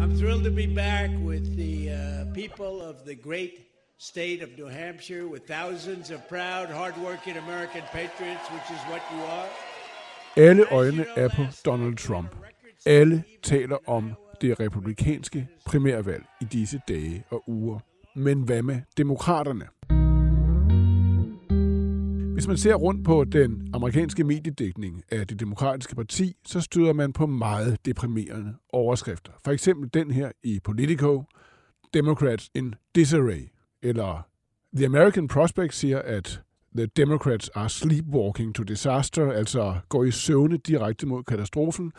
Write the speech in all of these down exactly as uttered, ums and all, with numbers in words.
I'm thrilled to be back with the uh, people of the great state of New Hampshire, with thousands of proud, hardworking American patriots, which is what you are. Alle øjne er på Donald Trump. Alle taler om det republikanske primærvalg i disse dage og uger. Men hvad med demokraterne? Hvis man ser rundt på den amerikanske mediedækning af det demokratiske parti, så støder man på meget deprimerende overskrifter. For eksempel den her i Politico, Democrats in disarray, eller The American Prospect siger, at the Democrats are sleepwalking to disaster, altså går i søvne direkte mod katastrofen.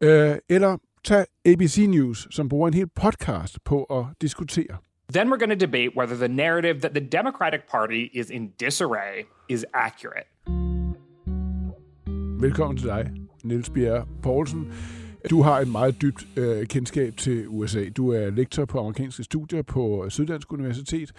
Eller tag A B C News, som bruger en hel podcast på at diskutere. Then we're going to debate whether the narrative that the Democratic Party is in disarray is accurate. Velkommen til dig, Niels Bjerre Poulsen. Du har et meget dybt øh, kendskab til U S A. Du er lektor på amerikanske studier på Syddansk Universitet.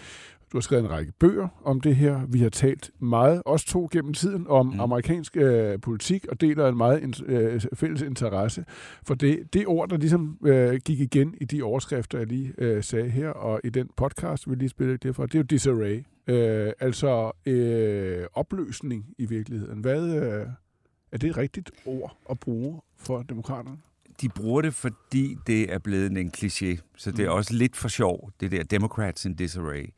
Du har skrevet en række bøger om det her. Vi har talt meget, os to gennem tiden, om mm. amerikansk øh, politik, og deler en meget in, øh, fælles interesse for det. Det ord, der ligesom øh, gik igen i de overskrifter, jeg lige øh, sagde her, og i den podcast, vi lige spillede det fra, det er jo disarray. Øh, altså øh, opløsning i virkeligheden. Hvad øh, er det et rigtigt ord at bruge for demokraterne? De bruger det, fordi det er blevet en kliché, så det er også lidt for sjov, det der Democrats in disarray.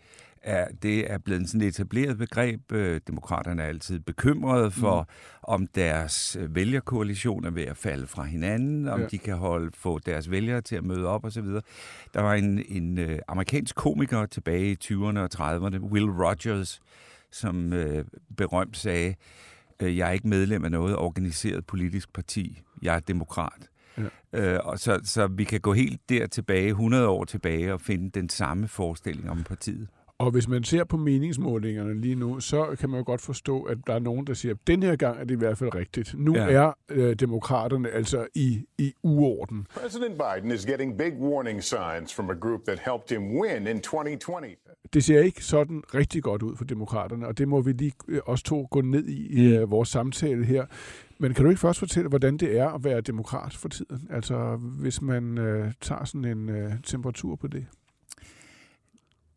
Er, det er blevet sådan et etableret begreb. Demokraterne er altid bekymrede for, mm. om deres vælgerkoalition er ved at falde fra hinanden, om ja. de kan holde, få deres vælgere til at møde op osv. Der var en, en amerikansk komiker tilbage i tyverne og trediverne, Will Rogers, som øh, berømt sagde, jeg er ikke medlem af noget organiseret politisk parti, jeg er demokrat. Ja. Øh, og så, så vi kan gå helt der tilbage, hundrede år tilbage, og finde den samme forestilling om partiet. Og hvis man ser på meningsmålingerne lige nu, så kan man jo godt forstå, at der er nogen, der siger, at den her gang er det i hvert fald rigtigt. Nu ja. er øh, demokraterne altså i, i uorden. President Biden is getting big warning signs from a group that helped him win in tyve tyve. Det ser ikke sådan rigtig godt ud for demokraterne, og det må vi lige øh, også to gå ned i i øh, vores samtale her. Men kan du ikke først fortælle, hvordan det er at være demokrat for tiden? Altså, hvis man øh, tager sådan en øh, temperatur på det?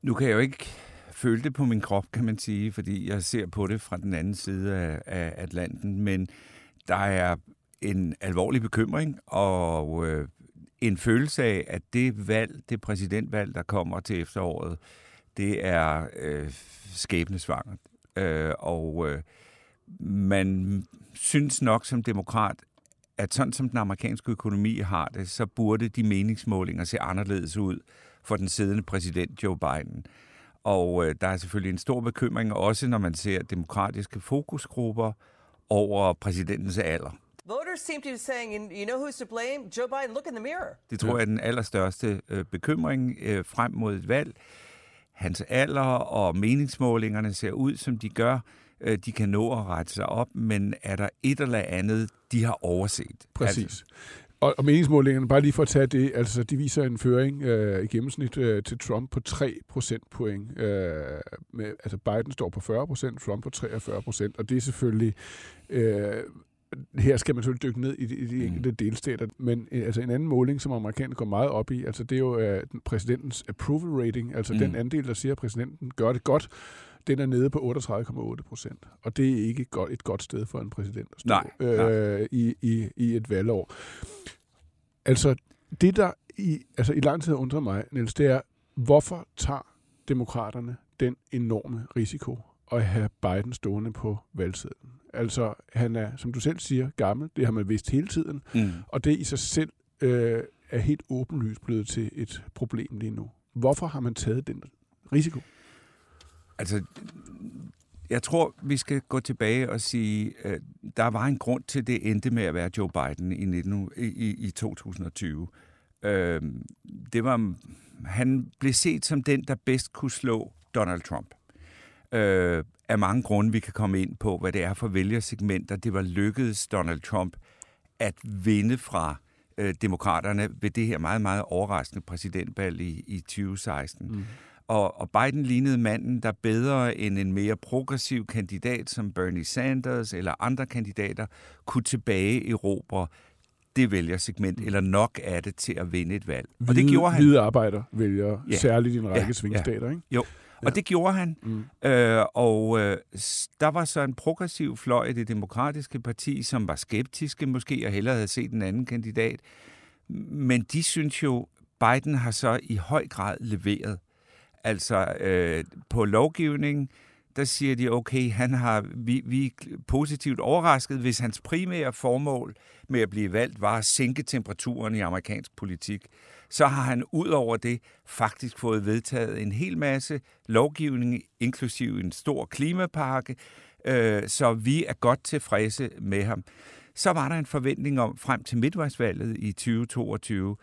Nu kan jeg jo ikke føle det på min krop, kan man sige, fordi jeg ser på det fra den anden side af, af Atlanten, men der er en alvorlig bekymring og øh, en følelse af, at det valg, det præsidentvalg, der kommer til efteråret, det er øh, skæbnesvangert. Øh, og øh, man synes nok som demokrat, at sådan som den amerikanske økonomi har det, så burde de meningsmålinger se anderledes ud for den siddende præsident Joe Biden. Og øh, der er selvfølgelig en stor bekymring, også når man ser demokratiske fokusgrupper over præsidentens alder. Voters seem to be saying, you know who's to blame? Joe Biden, look in the mirror. Det tror jeg er den allerstørste øh, bekymring øh, frem mod et valg. Hans alder og meningsmålingerne ser ud, som de gør. De kan nå at rette sig op, men er der et eller andet, de har overset? Præcis. Altså. Og, og meningsmålingerne, bare lige for at tage det, altså de viser en føring øh, i gennemsnit øh, til Trump på tre procentpoint. Øh, med, altså Biden står på fyrre procent, Trump på treogfyrre procent, og det er selvfølgelig... Øh, Her skal man selvfølgelig dykke ned i de, i de enkelte delstater, men altså en anden måling, som amerikanerne går meget op i, altså det er jo uh, præsidentens approval rating, altså mm. den andel, der siger, at præsidenten gør det godt, den er nede på otteogtredive komma otte procent, og det er ikke godt, et godt sted for en præsident at stå nej, nej. Øh, i, i, i et valgår. Altså det, der i, altså, i lang tid undrer mig, Niels, det er, hvorfor tager demokraterne den enorme risiko at have Biden stående på valgsedlen? Altså, han er, som du selv siger, gammel. Det har man vidst hele tiden. Mm. Og det i sig selv øh, er helt åbenlyst blevet til et problem lige nu. Hvorfor har man taget den risiko? Altså, jeg tror, vi skal gå tilbage og sige, øh, der var en grund til, det endte med at være Joe Biden i, nitten, i, i, i tyve tyve. Øh, det var, han blev set som den, der bedst kunne slå Donald Trump. Øh, af mange grunde, vi kan komme ind på, hvad det er for vælgersegmenter. Det var lykkedes Donald Trump at vinde fra øh, demokraterne ved det her meget, meget overraskende præsidentvalg i, i tyve seksten. Mm. Og, og Biden lignede manden, der bedre end en mere progressiv kandidat som Bernie Sanders eller andre kandidater kunne tilbage erobre det vælgersegment, eller nok af det, til at vinde et valg. Hvide, og det gjorde han. Hvide arbejdervælgere, ja, særligt i en række ja, svingstater, ja, ikke? Jo, og ja. det gjorde han. Mm. Øh, og øh, der var så en progressiv fløj i det demokratiske parti, som var skeptiske måske, og hellere havde set en anden kandidat. Men de synes jo, Biden har så i høj grad leveret. Altså øh, på lovgivningen, der siger de, okay, han har, vi, vi er positivt overrasket, hvis hans primære formål med at blive valgt var at sænke temperaturen i amerikansk politik. Så har han ud over det faktisk fået vedtaget en hel masse lovgivning, inklusive en stor klimapakke, øh, så vi er godt tilfredse med ham. Så var der en forventning om, frem til midtvejsvalget i tyve toogtyve,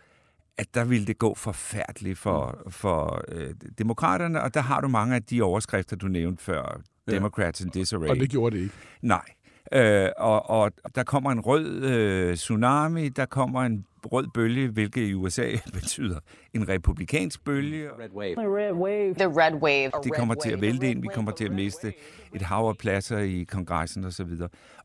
at der ville det gå forfærdeligt for, for øh, demokraterne, og der har du mange af de overskrifter, du nævnte før, Democrats in disarray. Og det gjorde det ikke. Nej. Øh, og, og der kommer en rød øh, tsunami, der kommer en rød bølge, hvilket i U S A betyder en republikansk bølge. Red wave. The red wave. The red wave. Det kommer til at vælte ind, vi kommer til at miste et hav af pladser i kongressen osv.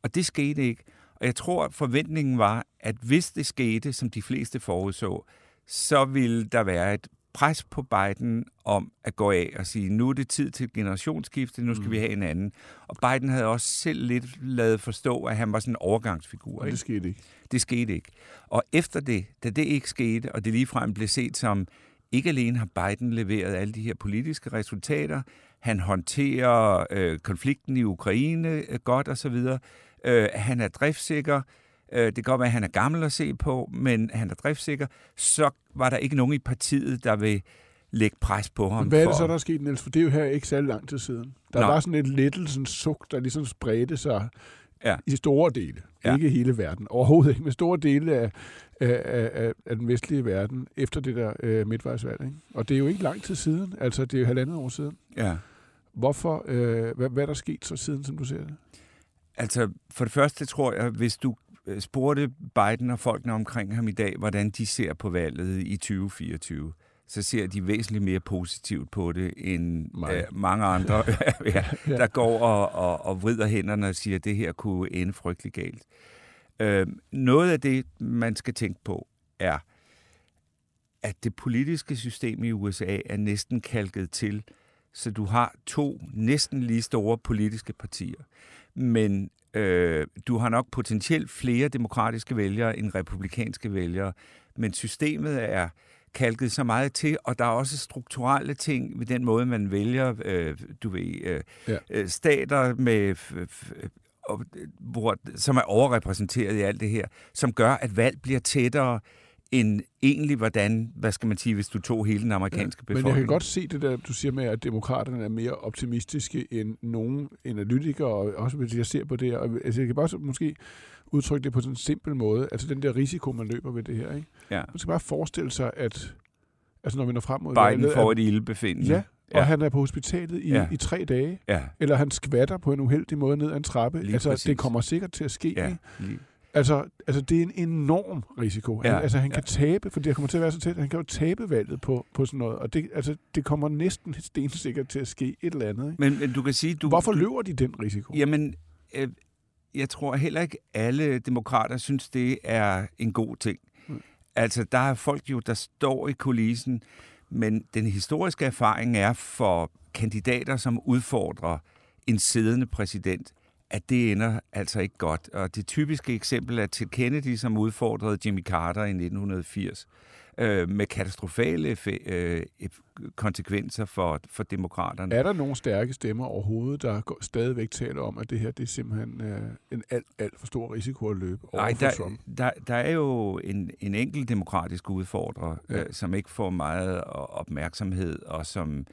Og det skete ikke. Og jeg tror, at forventningen var, at hvis det skete, som de fleste forudså, så ville der være et pres på Biden om at gå af og sige, nu er det tid til et generationsskifte, nu skal mm. vi have en anden. Og Biden havde også selv lidt lavet forstå, at han var sådan en overgangsfigur. Og det ikke? skete ikke. Det skete ikke. Og efter det, da det ikke skete, og det ligefrem blev set som, ikke alene har Biden leveret alle de her politiske resultater, han håndterer øh, konflikten i Ukraine øh, godt osv., øh, han er driftsikker. Det kan godt være, at han er gammel at se på, men han er driftsikker. Så var der ikke nogen i partiet, der vil lægge pres på ham. Men hvad er det så, der er sket, Niels? For det er jo her ikke så lang tid siden. Der Nå. var sådan et lettelsens suk, der ligesom spredte sig ja. i store dele. Ja. Ikke hele verden. Overhovedet ikke. Men store dele af, af, af, af den vestlige verden efter det der øh, midtvejsvalg. Ikke? Og det er jo ikke lang tid siden. Altså, det er jo halvandet år siden. Ja. Hvorfor? Øh, hvad, hvad er der sket så siden, som du ser det? Altså, for det første tror jeg, hvis du spurgte Biden og folkene omkring ham i dag, hvordan de ser på valget i tyve fireogtyve, så ser de væsentligt mere positivt på det, end øh, mange andre, ja, der går og, og, og vrider hænderne og siger, at det her kunne ende frygtelig galt. Øh, noget af det, man skal tænke på, er, at det politiske system i U S A er næsten kalket til, så du har to næsten lige store politiske partier. Men Øh, du har nok potentielt flere demokratiske vælgere end republikanske vælgere, men systemet er kalket så meget til, og der er også strukturelle ting ved den måde, man vælger øh, du ved, øh, ja. stater, med, øh, hvor, som er overrepræsenteret i alt det her, som gør, at valg bliver tættere end egentlig hvordan, hvad skal man sige, hvis du tog hele den amerikanske befolkning. Men jeg kan godt se det der, du siger med, at demokraterne er mere optimistiske end nogen analytikere, og også hvis jeg ser på det her. Altså, jeg kan bare måske udtrykke det på sådan en simpel måde, altså den der risiko, man løber ved det her. Ikke? Ja. Man skal bare forestille sig, at altså, når vi når frem mod Biden valget, får at, et ildbefindende. Ja, og ja. han er på hospitalet i, ja. i tre dage, ja. eller han skvatter på en uheldig måde ned ad en trappe. Lige altså, præcis. Det kommer sikkert til at ske. Ja. Altså, altså, det er en enorm risiko. Ja, altså, han ja. kan tabe, for det kommer til at være så tæt, han kan jo tabe valget på, på sådan noget, og det, altså, det kommer næsten stensikkert til at ske et eller andet. Ikke? Men, men du kan sige... Du, Hvorfor du, løber de den risiko? Jamen, øh, jeg tror heller ikke, alle demokrater synes, det er en god ting. Mm. Altså, der er folk jo, der står i kulissen, men den historiske erfaring er for kandidater, som udfordrer en siddende præsident, at det ender altså ikke godt. Og det typiske eksempel er Ted Kennedy, som udfordrede Jimmy Carter i nitten firs øh, med katastrofale fe- øh, konsekvenser for, for demokraterne. Er der nogle stærke stemmer overhovedet, der går, stadigvæk taler om, at det her det er simpelthen øh, en alt, alt for stor risiko at løbe over Nej, der, for Trump? Der, der er jo en, en enkelt demokratisk udfordrer, ja. øh, som ikke får meget opmærksomhed, og som...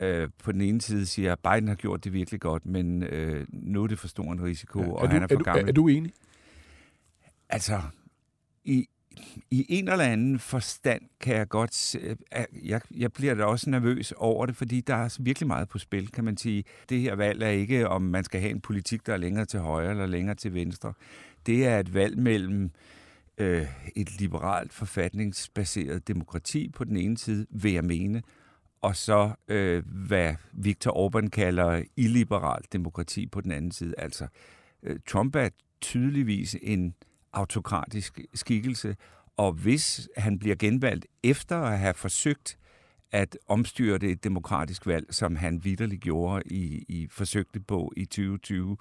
Øh, på den ene side siger, at Biden har gjort det virkelig godt, men øh, nu er det for stor en risiko, ja, og du, han er for er du, gammel. Er, er du enig? Altså, i, i en eller anden forstand kan jeg godt... Jeg, jeg bliver da også nervøs over det, fordi der er virkelig meget på spil, kan man sige. Det her valg er ikke, om man skal have en politik, der er længere til højre eller længere til venstre. Det er et valg mellem øh, et liberalt, forfatningsbaseret demokrati på den ene side, vil jeg mene, og så øh, hvad Viktor Orbán kalder illiberalt demokrati på den anden side. Altså, øh, Trump er tydeligvis en autokratisk skikkelse, og hvis han bliver genvalgt efter at have forsøgt at omstyrte et demokratisk valg, som han vitterligt gjorde i, i forsøgte på i tyve tyve,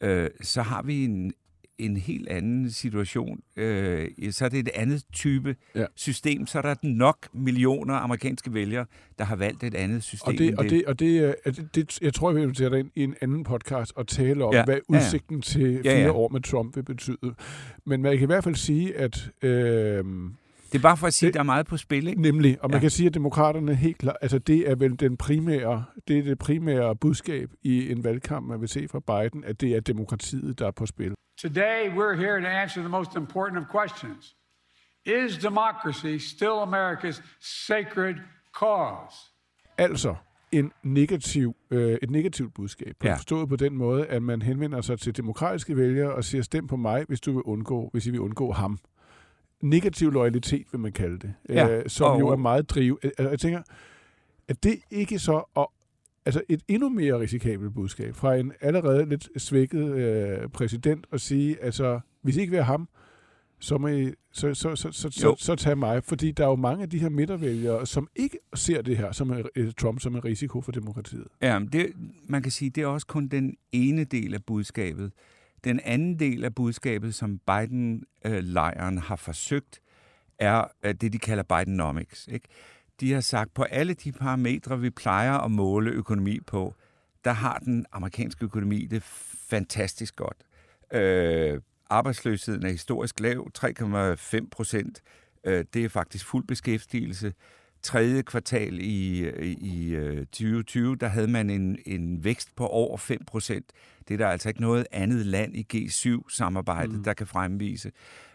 øh, så har vi en, en helt anden situation. Øh, så er det et andet type ja. system, så er der nok millioner amerikanske vælgere, der har valgt et andet system. Og det, og det. det, og det, og det, det jeg tror, vi vil tage dig ind i en anden podcast og tale om, ja. hvad udsigten ja. til fire ja, ja. år med Trump vil betyde. Men man kan i hvert fald sige, at... Øh, det er bare for at sige, det, at der er meget på spil, ikke? Nemlig, og man ja. kan sige, at demokraterne helt klart, altså det er vel den primære, det er det primære budskab i en valgkamp, man vil se fra Biden, at det er demokratiet, der er på spil. Today we're here to answer the most important of questions. Is democracy still America's sacred cause? Altså en negativ, øh, et negativt budskab, ja. forstået på den måde, at man henvender sig til demokratiske vælgere og siger, stem på mig, hvis du vil undgå, hvis I vil undgå ham. Negativ loyalitet, vil man kalde det, ja. øh, som og... jo er meget driv. Jeg tænker, at det ikke så... At altså et endnu mere risikabelt budskab fra en allerede lidt svækket øh, præsident at sige, altså hvis I ikke vil have ham, så, må I, så, så, så, så, så, så tag mig. Fordi der er jo mange af de her midtervælgere, som ikke ser det her som er, Trump som en risiko for demokratiet. Ja, men det, man kan sige, det er også kun den ene del af budskabet. Den anden del af budskabet, som Biden-lejren har forsøgt, er det, de kalder Bidenomics, ikke? De har sagt, på alle de parametre, vi plejer at måle økonomi på, der har den amerikanske økonomi det fantastisk godt. Øh, arbejdsløsheden er historisk lav, tre komma fem procent. Øh, det er faktisk fuld beskæftigelse. Tredje kvartal i, i, i tyve tyve, der havde man en, en vækst på over fem procent. Det er der altså ikke noget andet land i G syv samarbejdet, mm. der kan fremvise.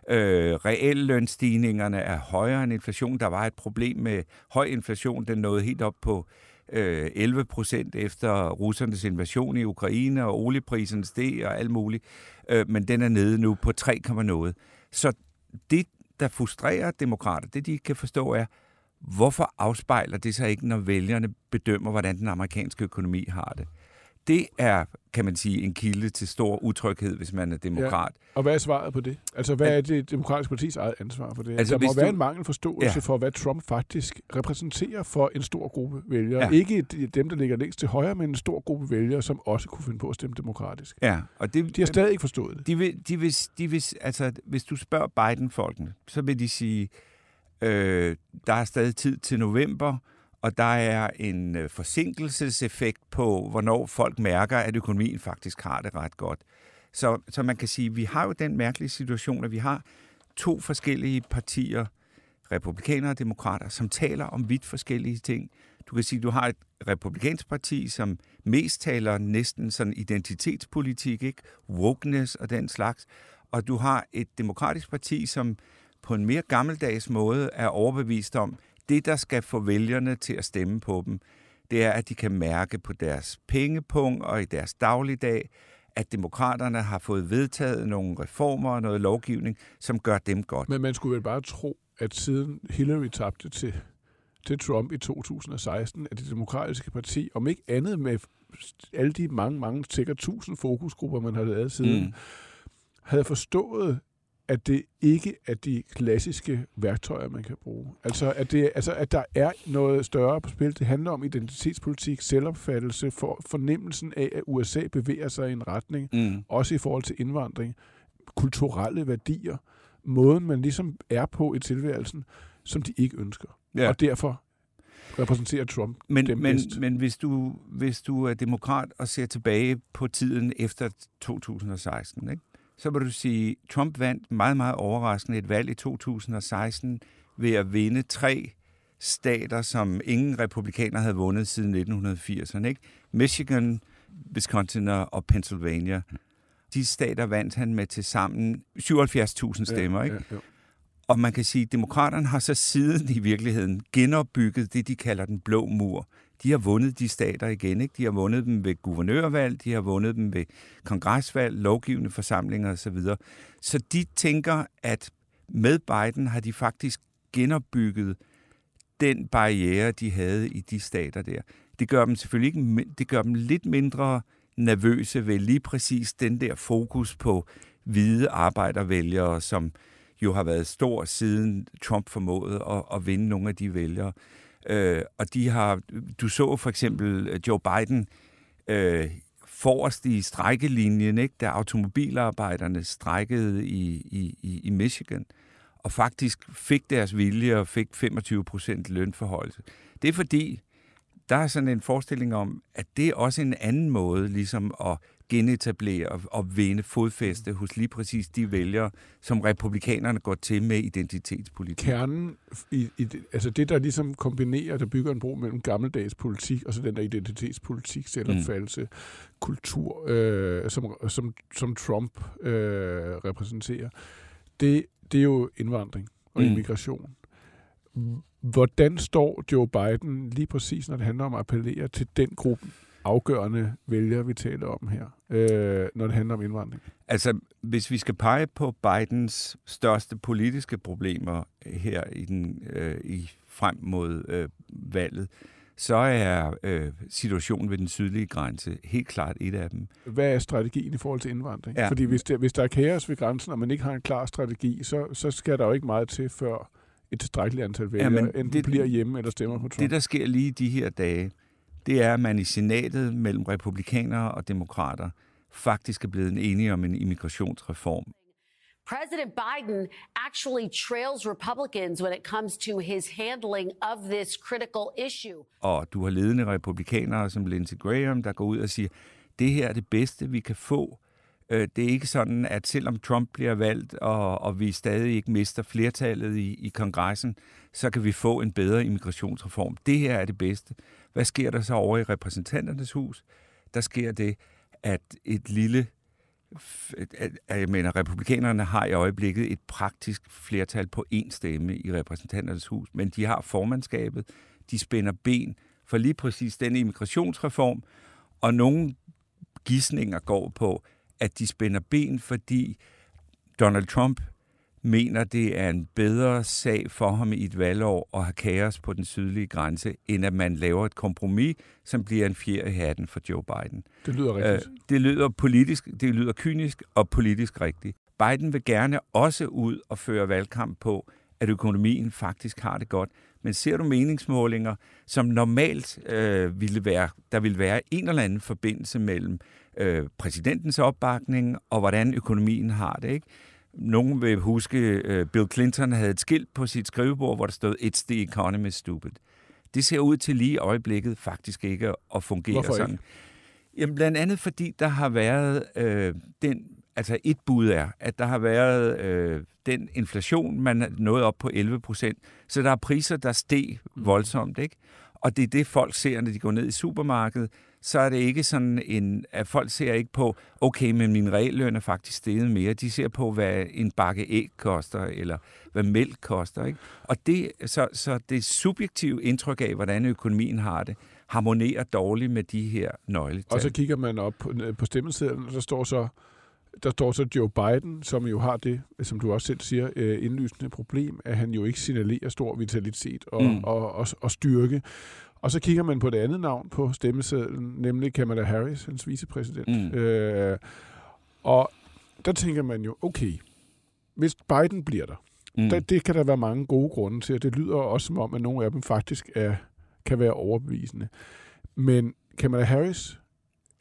Øh, reallønstigningerne er højere end inflation. Der var et problem med høj inflation. Den nåede helt op på øh, elleve procent efter russernes invasion i Ukraine, og olieprisen steg og alt muligt. Øh, men den er nede nu på tre komma nul. Så det, der frustrerer demokrater, det de ikke kan forstå er, hvorfor afspejler det sig ikke, når vælgerne bedømmer, hvordan den amerikanske økonomi har det? Det er, kan man sige, en kilde til stor utryghed, hvis man er demokrat. Ja. Og hvad er svaret på det? Altså, hvad er det demokratiske partis eget ansvar for det? Altså, der må være du... en mangelforståelse ja. for, hvad Trump faktisk repræsenterer for en stor gruppe vælgere. Ja. Ikke dem, der ligger længst til højre, men en stor gruppe vælgere, som også kunne finde på at stemme demokratisk. Ja, og det, de har stadig ikke forstået det. De vil, de vil, de vil, altså, hvis du spørger Biden-folkene, så vil de sige... Øh, der er stadig tid til november, og der er en øh, forsinkelseseffekt på, hvornår folk mærker, at økonomien faktisk har det ret godt. Så, så man kan sige, at vi har jo den mærkelige situation, at vi har to forskellige partier, republikanere og demokrater, som taler om vidt forskellige ting. Du kan sige, at du har et republikansk parti, som mest taler næsten sådan identitetspolitik, ikke? Wokeness og den slags, og du har et demokratisk parti, som på en mere gammeldags måde er overbevist om, det, der skal få vælgerne til at stemme på dem, det er, at de kan mærke på deres pengepunkt og i deres dagligdag, at demokraterne har fået vedtaget nogle reformer og noget lovgivning, som gør dem godt. Men man skulle vel bare tro, at siden Hillary tabte til, til Trump i to tusind og seksten, at det demokratiske parti, om ikke andet med alle de mange, mange, sikkert tusind fokusgrupper, man har lavet siden, mm. havde forstået, at det ikke er de klassiske værktøjer, man kan bruge. Altså at, det, altså, at der er noget større på spil. Det handler om identitetspolitik, selvopfattelse, for, fornemmelsen af, at U S A bevæger sig i en retning, mm. også i forhold til indvandring, kulturelle værdier, måden, man ligesom er på i tilværelsen, som de ikke ønsker. Ja. Og derfor repræsenterer Trump men, dem men, bedst. Men hvis du, hvis du er demokrat og ser tilbage på tiden efter to tusind og seksten, ikke? Så må du sige, at Trump vandt meget, meget overraskende et valg i to tusind og seksten ved at vinde tre stater, som ingen republikaner havde vundet siden nitten firserne. Ikke? Michigan, Wisconsin og Pennsylvania. De stater vandt han med tilsammen syvoghalvfjerds tusind stemmer. Ikke? Ja, ja, ja. Og man kan sige, at demokraterne har så siden i virkeligheden genopbygget det, de kalder den blå mur. De har vundet de stater igen, ikke? De har vundet dem ved guvernørvalg, de har vundet dem ved kongresvalg, lovgivende forsamlinger osv. Så de tænker, at med Biden har de faktisk genopbygget den barriere, de havde i de stater der. Det gør dem selvfølgelig ikke, det gør dem lidt mindre nervøse ved lige præcis den der fokus på hvide arbejdervælgere, som jo har været stor siden Trump formåede at, at vinde nogle af de vælgere. Øh, og de har, du så for eksempel Joe Biden øh, forrest i strejkelinjen, ikke, da automobilarbejderne strejkede i, i, i Michigan, og faktisk fik deres vilje og fik femogtyve procent lønforhøjelse. Det er fordi, der er sådan en forestilling om, at det er også en anden måde ligesom at genetablere og, og vinde fodfæste hos lige præcis de vælgere, som republikanerne går til med identitetspolitik. Kernen, i, i, altså det, der ligesom kombinerer, der bygger en bro mellem gammeldags politik og så den der identitetspolitik, selvopfattelse, mm. kultur, øh, som, som, som Trump øh, repræsenterer, det, det er jo indvandring og mm. immigration. Hvordan står Joe Biden lige præcis, når det handler om at appellere til den gruppe afgørende vælgere, vi taler om her, øh, når det handler om indvandring? Altså, hvis vi skal pege på Bidens største politiske problemer her i den øh, i frem mod øh, valget, så er øh, situationen ved den sydlige grænse helt klart et af dem. Hvad er strategien i forhold til indvandring? Ja. Fordi hvis der, hvis der er kaos ved grænsen, og man ikke har en klar strategi, så, så skal der jo ikke meget til, før et tilstrækkeligt antal vælgere ja, enten det, bliver hjemme eller stemmer på Trump. Det, der sker lige de her dage, det er, at man i senatet mellem republikanere og demokrater faktisk er blevet enige om en immigrationsreform. President Biden actually trails Republicans when it comes to his handling of this critical issue. Og du har ledende republikanere som Lindsey Graham, der går ud og siger, det her er det bedste, vi kan få. Det er ikke sådan, at selvom Trump bliver valgt, og, og vi stadig ikke mister flertallet i, i kongressen, så kan vi få en bedre immigrationsreform. Det her er det bedste. Hvad sker der så over i repræsentanternes hus? Der sker det, at et lille... At, at, jeg mener, republikanerne har i øjeblikket et praktisk flertal på én stemme i repræsentanternes hus, men de har formandskabet, de spænder ben for lige præcis den immigrationsreform, og nogle gidsninger går på, at de spænder ben, fordi Donald Trump mener, det er en bedre sag for ham i et valgår at have kaos på den sydlige grænse, end at man laver et kompromis, som bliver en fjer i hatten for Joe Biden. Det lyder rigtigt. Øh, det lyder politisk, det lyder kynisk og politisk rigtigt. Biden vil gerne også ud og føre valgkamp på, at økonomien faktisk har det godt. Men ser du meningsmålinger, som normalt øh, ville være, der ville være en eller anden forbindelse mellem øh, præsidentens opbakning og hvordan økonomien har det, ikke? Nogen vil huske, øh, Bill Clinton havde et skilt på sit skrivebord, hvor der stod, "It's the economy, stupid." Det ser ud til lige i øjeblikket faktisk ikke at fungere. Hvorfor sådan. Ikke? Jamen blandt andet fordi der har været øh, den... Altså et bud er, at der har været øh, den inflation, man nåede op på elleve procent, så der er priser, der steg voldsomt, ikke? Og det er det, folk ser, når de går ned i supermarkedet, så er det ikke sådan en, at folk ser ikke på, okay, men min realløn er faktisk steget mere. De ser på, hvad en bakke æg koster, eller hvad mælk koster, ikke? Og det, så, så det subjektive indtryk af, hvordan økonomien har det, harmonerer dårligt med de her nøgletal. Og så kigger man op på, på stemmesedlen, og der står så Der står så Joe Biden, som jo har det, som du også selv siger, indlysende problem, at han jo ikke signalerer stor vitalitet og, mm. og, og, og styrke. Og så kigger man på det andet navn på stemmesedlen, nemlig Kamala Harris, hans vicepræsident. Mm. Øh, og der tænker man jo, okay, hvis Biden bliver der, mm. der, det kan der være mange gode grunde til, og det lyder også som om, at nogle af dem faktisk er, kan være overbevisende. Men Kamala Harris,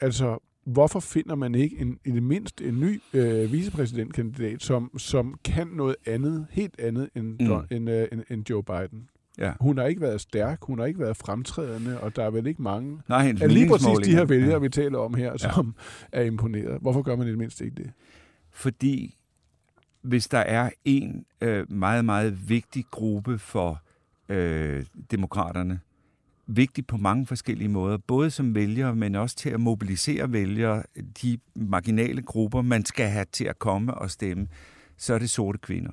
altså... Hvorfor finder man ikke en, i det mindste en ny øh, vicepræsidentkandidat, som, som kan noget andet, helt andet end, mm. end, øh, end, end Joe Biden? Ja. Hun har ikke været stærk, hun har ikke været fremtrædende, og der er vel ikke mange Nej, er lige præcis de her vælgere, ja. vi taler om her, som ja. er imponeret. Hvorfor gør man i det mindste ikke det? Fordi hvis der er en øh, meget, meget vigtig gruppe for øh, demokraterne, vigtigt på mange forskellige måder, både som vælgere, men også til at mobilisere vælgere, de marginale grupper, man skal have til at komme og stemme, så er det sorte kvinder.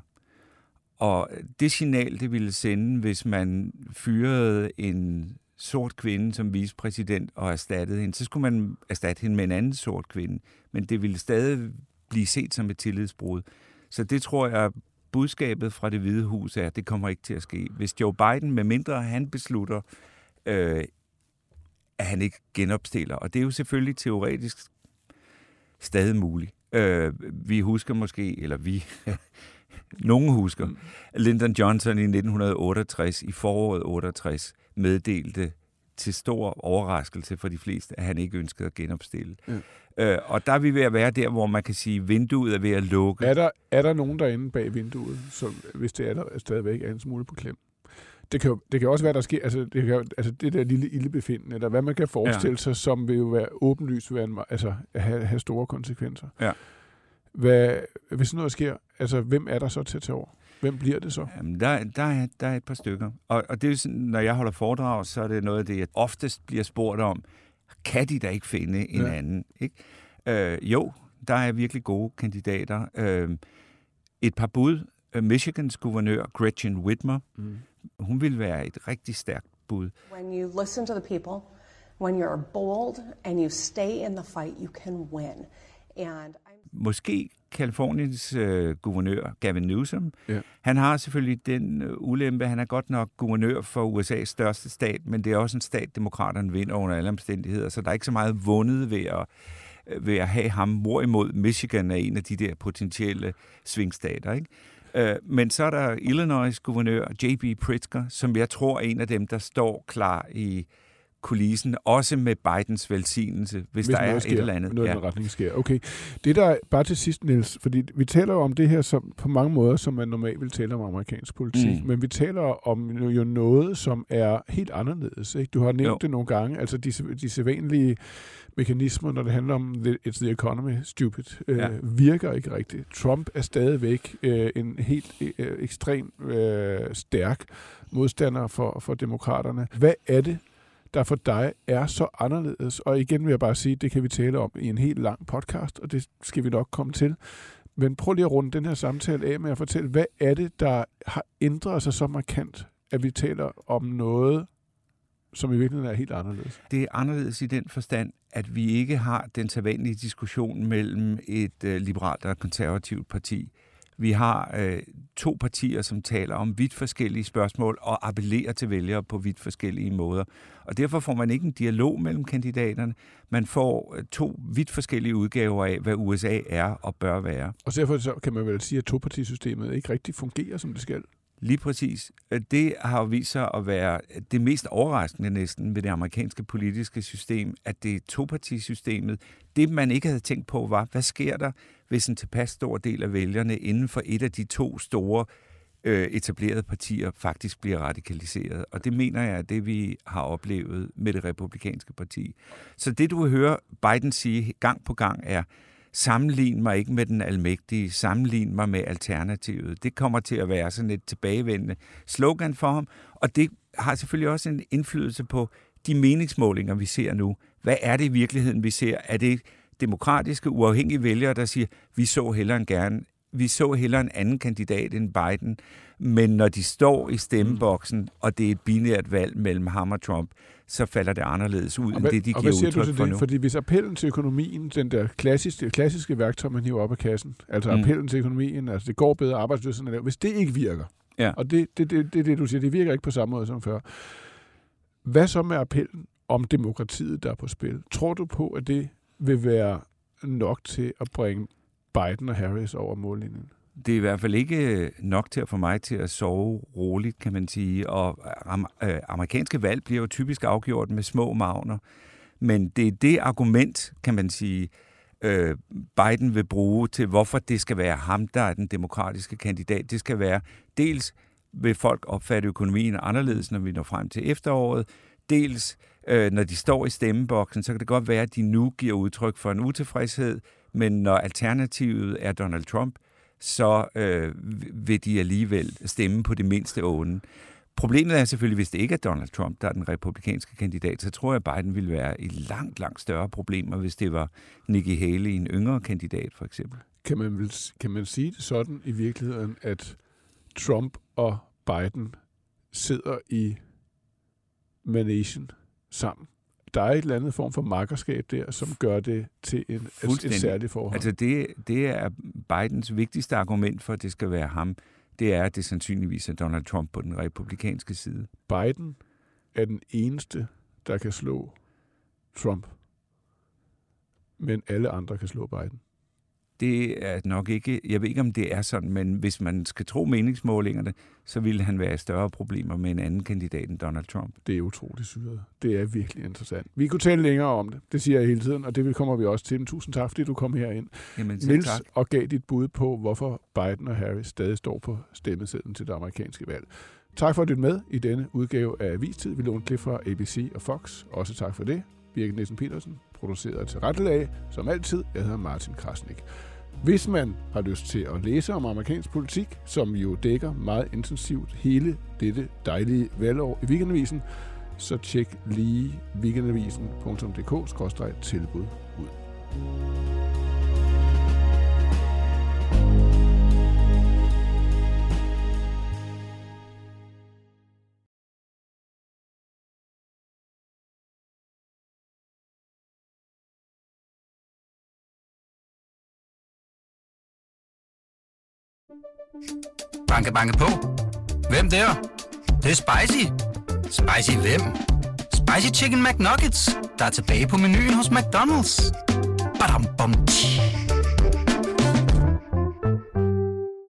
Og det signal, det ville sende, hvis man fyrede en sort kvinde som vicepræsident og erstattede hende, så skulle man erstatte hende med en anden sort kvinde. Men det ville stadig blive set som et tillidsbrud. Så det tror jeg, budskabet fra Det Hvide Hus er, det kommer ikke til at ske. Hvis Joe Biden, medmindre han beslutter, øh, at han ikke genopstiller, og det er jo selvfølgelig teoretisk stadig muligt. Øh, vi husker måske, eller vi... Nogle husker. Lyndon Johnson i nitten otteogtres, i foråret otteogtres, meddelte til stor overraskelse for de fleste, at han ikke ønskede at genopstille. Mm. Øh, og der er vi ved at være der, hvor man kan sige, at vinduet er ved at lukke. Er der, er der nogen derinde bag vinduet, som, hvis det er der, stadigvæk er en smule på klem? Det kan, jo, det kan også være, der sker, altså det, kan, altså det der lille ildebefindende, eller hvad man kan forestille ja. sig, som vil jo være åbenlyst, vil altså, have, have store konsekvenser. Ja. Hvad, hvis sådan noget sker, altså hvem er der så til at tage over? Hvem bliver det så? Jamen, der, der, er, der er et par stykker. Og, og det er sådan, når jeg holder foredrag, så er det noget af det, jeg oftest bliver spurgt om. Kan de da ikke finde en ja. anden? Ikke? Øh, jo, der er virkelig gode kandidater. Øh, et par bud. Michigans guvernør Gretchen Whitmer, mm. hun vil være et rigtig stærkt bud. When you listen to the people, when you're bold and you stay in the fight, you can win. And måske Californiens øh, guvernør, Gavin Newsom. Ja. Han har selvfølgelig den øh, ulempe, han er godt nok guvernør for U S A's største stat, men det er også en stat, demokraterne vinder under alle omstændigheder, så der er ikke så meget vundet ved at, øh, ved at have ham. Hvorimod Michigan er en af de der potentielle svingstater, ikke? Øh, men så er der Illinois' guvernør, J B Pritzker, som jeg tror er en af dem, der står klar i kulissen, også med Bidens velsignelse, hvis, hvis der er sker, et eller andet. Noget ja. retning sker. Okay. Det der, bare til sidst, Niels, fordi vi taler jo om det her som, på mange måder, som man normalt vil tale om amerikansk politik, mm. men vi taler om jo noget, som er helt anderledes. Ikke? Du har nævnt jo. det nogle gange, altså de, de sædvanlige mekanismer, når det handler om the, it's the economy, stupid, øh, ja. virker ikke rigtigt. Trump er stadigvæk øh, en helt øh, ekstrem øh, stærk modstander for, for demokraterne. Hvad er det, der for dig er så anderledes? Og igen vil jeg bare sige, det kan vi tale om i en helt lang podcast, og det skal vi nok komme til. Men prøv lige at runde den her samtale af med at fortælle, hvad er det, der har ændret sig så markant, at vi taler om noget, som i virkeligheden er helt anderledes? Det er anderledes i den forstand, at vi ikke har den sædvanlige diskussion mellem et øh, liberalt og et konservativt parti. Vi har øh, to partier, som taler om vidt forskellige spørgsmål og appellerer til vælgere på vidt forskellige måder. Og derfor får man ikke en dialog mellem kandidaterne. Man får to vidt forskellige udgaver af, hvad U S A er og bør være. Og derfor så kan man vel sige, at topartisystemet ikke rigtig fungerer, som det skal? Lige præcis. Det har vist sig at være det mest overraskende næsten ved det amerikanske politiske system, at det er topartisystemet. Det, man ikke havde tænkt på, var, hvad sker der, hvis en tilpas stor del af vælgerne inden for et af de to store øh, etablerede partier faktisk bliver radikaliseret. Og det mener jeg er det, vi har oplevet med det republikanske parti. Så det, du hører Biden sige gang på gang er, sammenlign mig ikke med den almægtige, sammenlign mig med alternativet. Det kommer til at være sådan et tilbagevendende slogan for ham, og det har selvfølgelig også en indflydelse på de meningsmålinger, vi ser nu. Hvad er det i virkeligheden, vi ser? Er det demokratiske, uafhængige vælgere, der siger, vi så hellere end gerne, vi så hellere en anden kandidat end Biden, men når de står i stemmeboksen, og det er et binært valg mellem ham og Trump, så falder det anderledes ud, hvad, end det, de giver udtryk for det? Nu. Fordi hvis appellen til økonomien, den der klassiske, klassiske værktøj, man hiver op af kassen, altså mm. appellen til økonomien, altså det går bedre, arbejdsløsheden er lav, hvis det ikke virker, ja. og det er det, det, det, det, du siger, det virker ikke på samme måde som før. Hvad så med appellen om demokratiet, der er på spil? Tror du på, at det vil være nok til at bringe Biden og Harris over mållinjen? Det er i hvert fald ikke nok til at få mig til at sove roligt, kan man sige. Og amerikanske valg bliver jo typisk afgjort med små marginer. Men det er det argument, kan man sige, Biden vil bruge til, hvorfor det skal være ham, der er den demokratiske kandidat. Det skal være, dels vil folk opfatte økonomien anderledes, når vi når frem til efteråret, dels når de står i stemmeboksen, så kan det godt være, at de nu giver udtryk for en utilfredshed, men når alternativet er Donald Trump, så øh, vil de alligevel stemme på det mindste ånden. Problemet er selvfølgelig, hvis det ikke er Donald Trump, der er den republikanske kandidat, så tror jeg, at Biden ville være i langt, langt større problemer, hvis det var Nikki Haley, en yngre kandidat for eksempel. Kan man, kan man sige det sådan i virkeligheden, at Trump og Biden sidder i manation sammen. Der er et eller andet form for makkerskab der, som gør det til en, et særligt forhold. Altså det, det er Bidens vigtigste argument for, at det skal være ham. Det er, at det sandsynligvis er Donald Trump på den republikanske side. Biden er den eneste, der kan slå Trump. Men alle andre kan slå Biden. Det er nok ikke... Jeg ved ikke, om det er sådan, men hvis man skal tro meningsmålingerne, så ville han være i større problemer med en anden kandidat end Donald Trump. Det er utroligt syret. Det er virkelig interessant. Vi kunne tale længere om det. Det siger jeg hele tiden, og det kommer vi også til. Men tusind tak, fordi du kom herind. Jamen, Niels, tak. Og gav dit bud på, hvorfor Biden og Harris stadig står på stemmesedlen til det amerikanske valg. Tak for at lytte med i denne udgave af Avistid. Vi lånte klip fra A B C og Fox. Også tak for det. Birgit Nissen Pedersen, produceret til rettelag, som altid. Jeg hedder Martin Krasnik. Hvis man har lyst til at læse om amerikansk politik, som jo dækker meget intensivt hele dette dejlige valgår i Weekendavisen, så tjek lige weekendavisen punktum d k skråstreg tilbud ud. Banke, banke på. Hvem der? Det, det er spicy. Spicy hvem? Spicy Chicken McNuggets, der er tilbage på menuen hos McDonald's. Badum, bom, tji.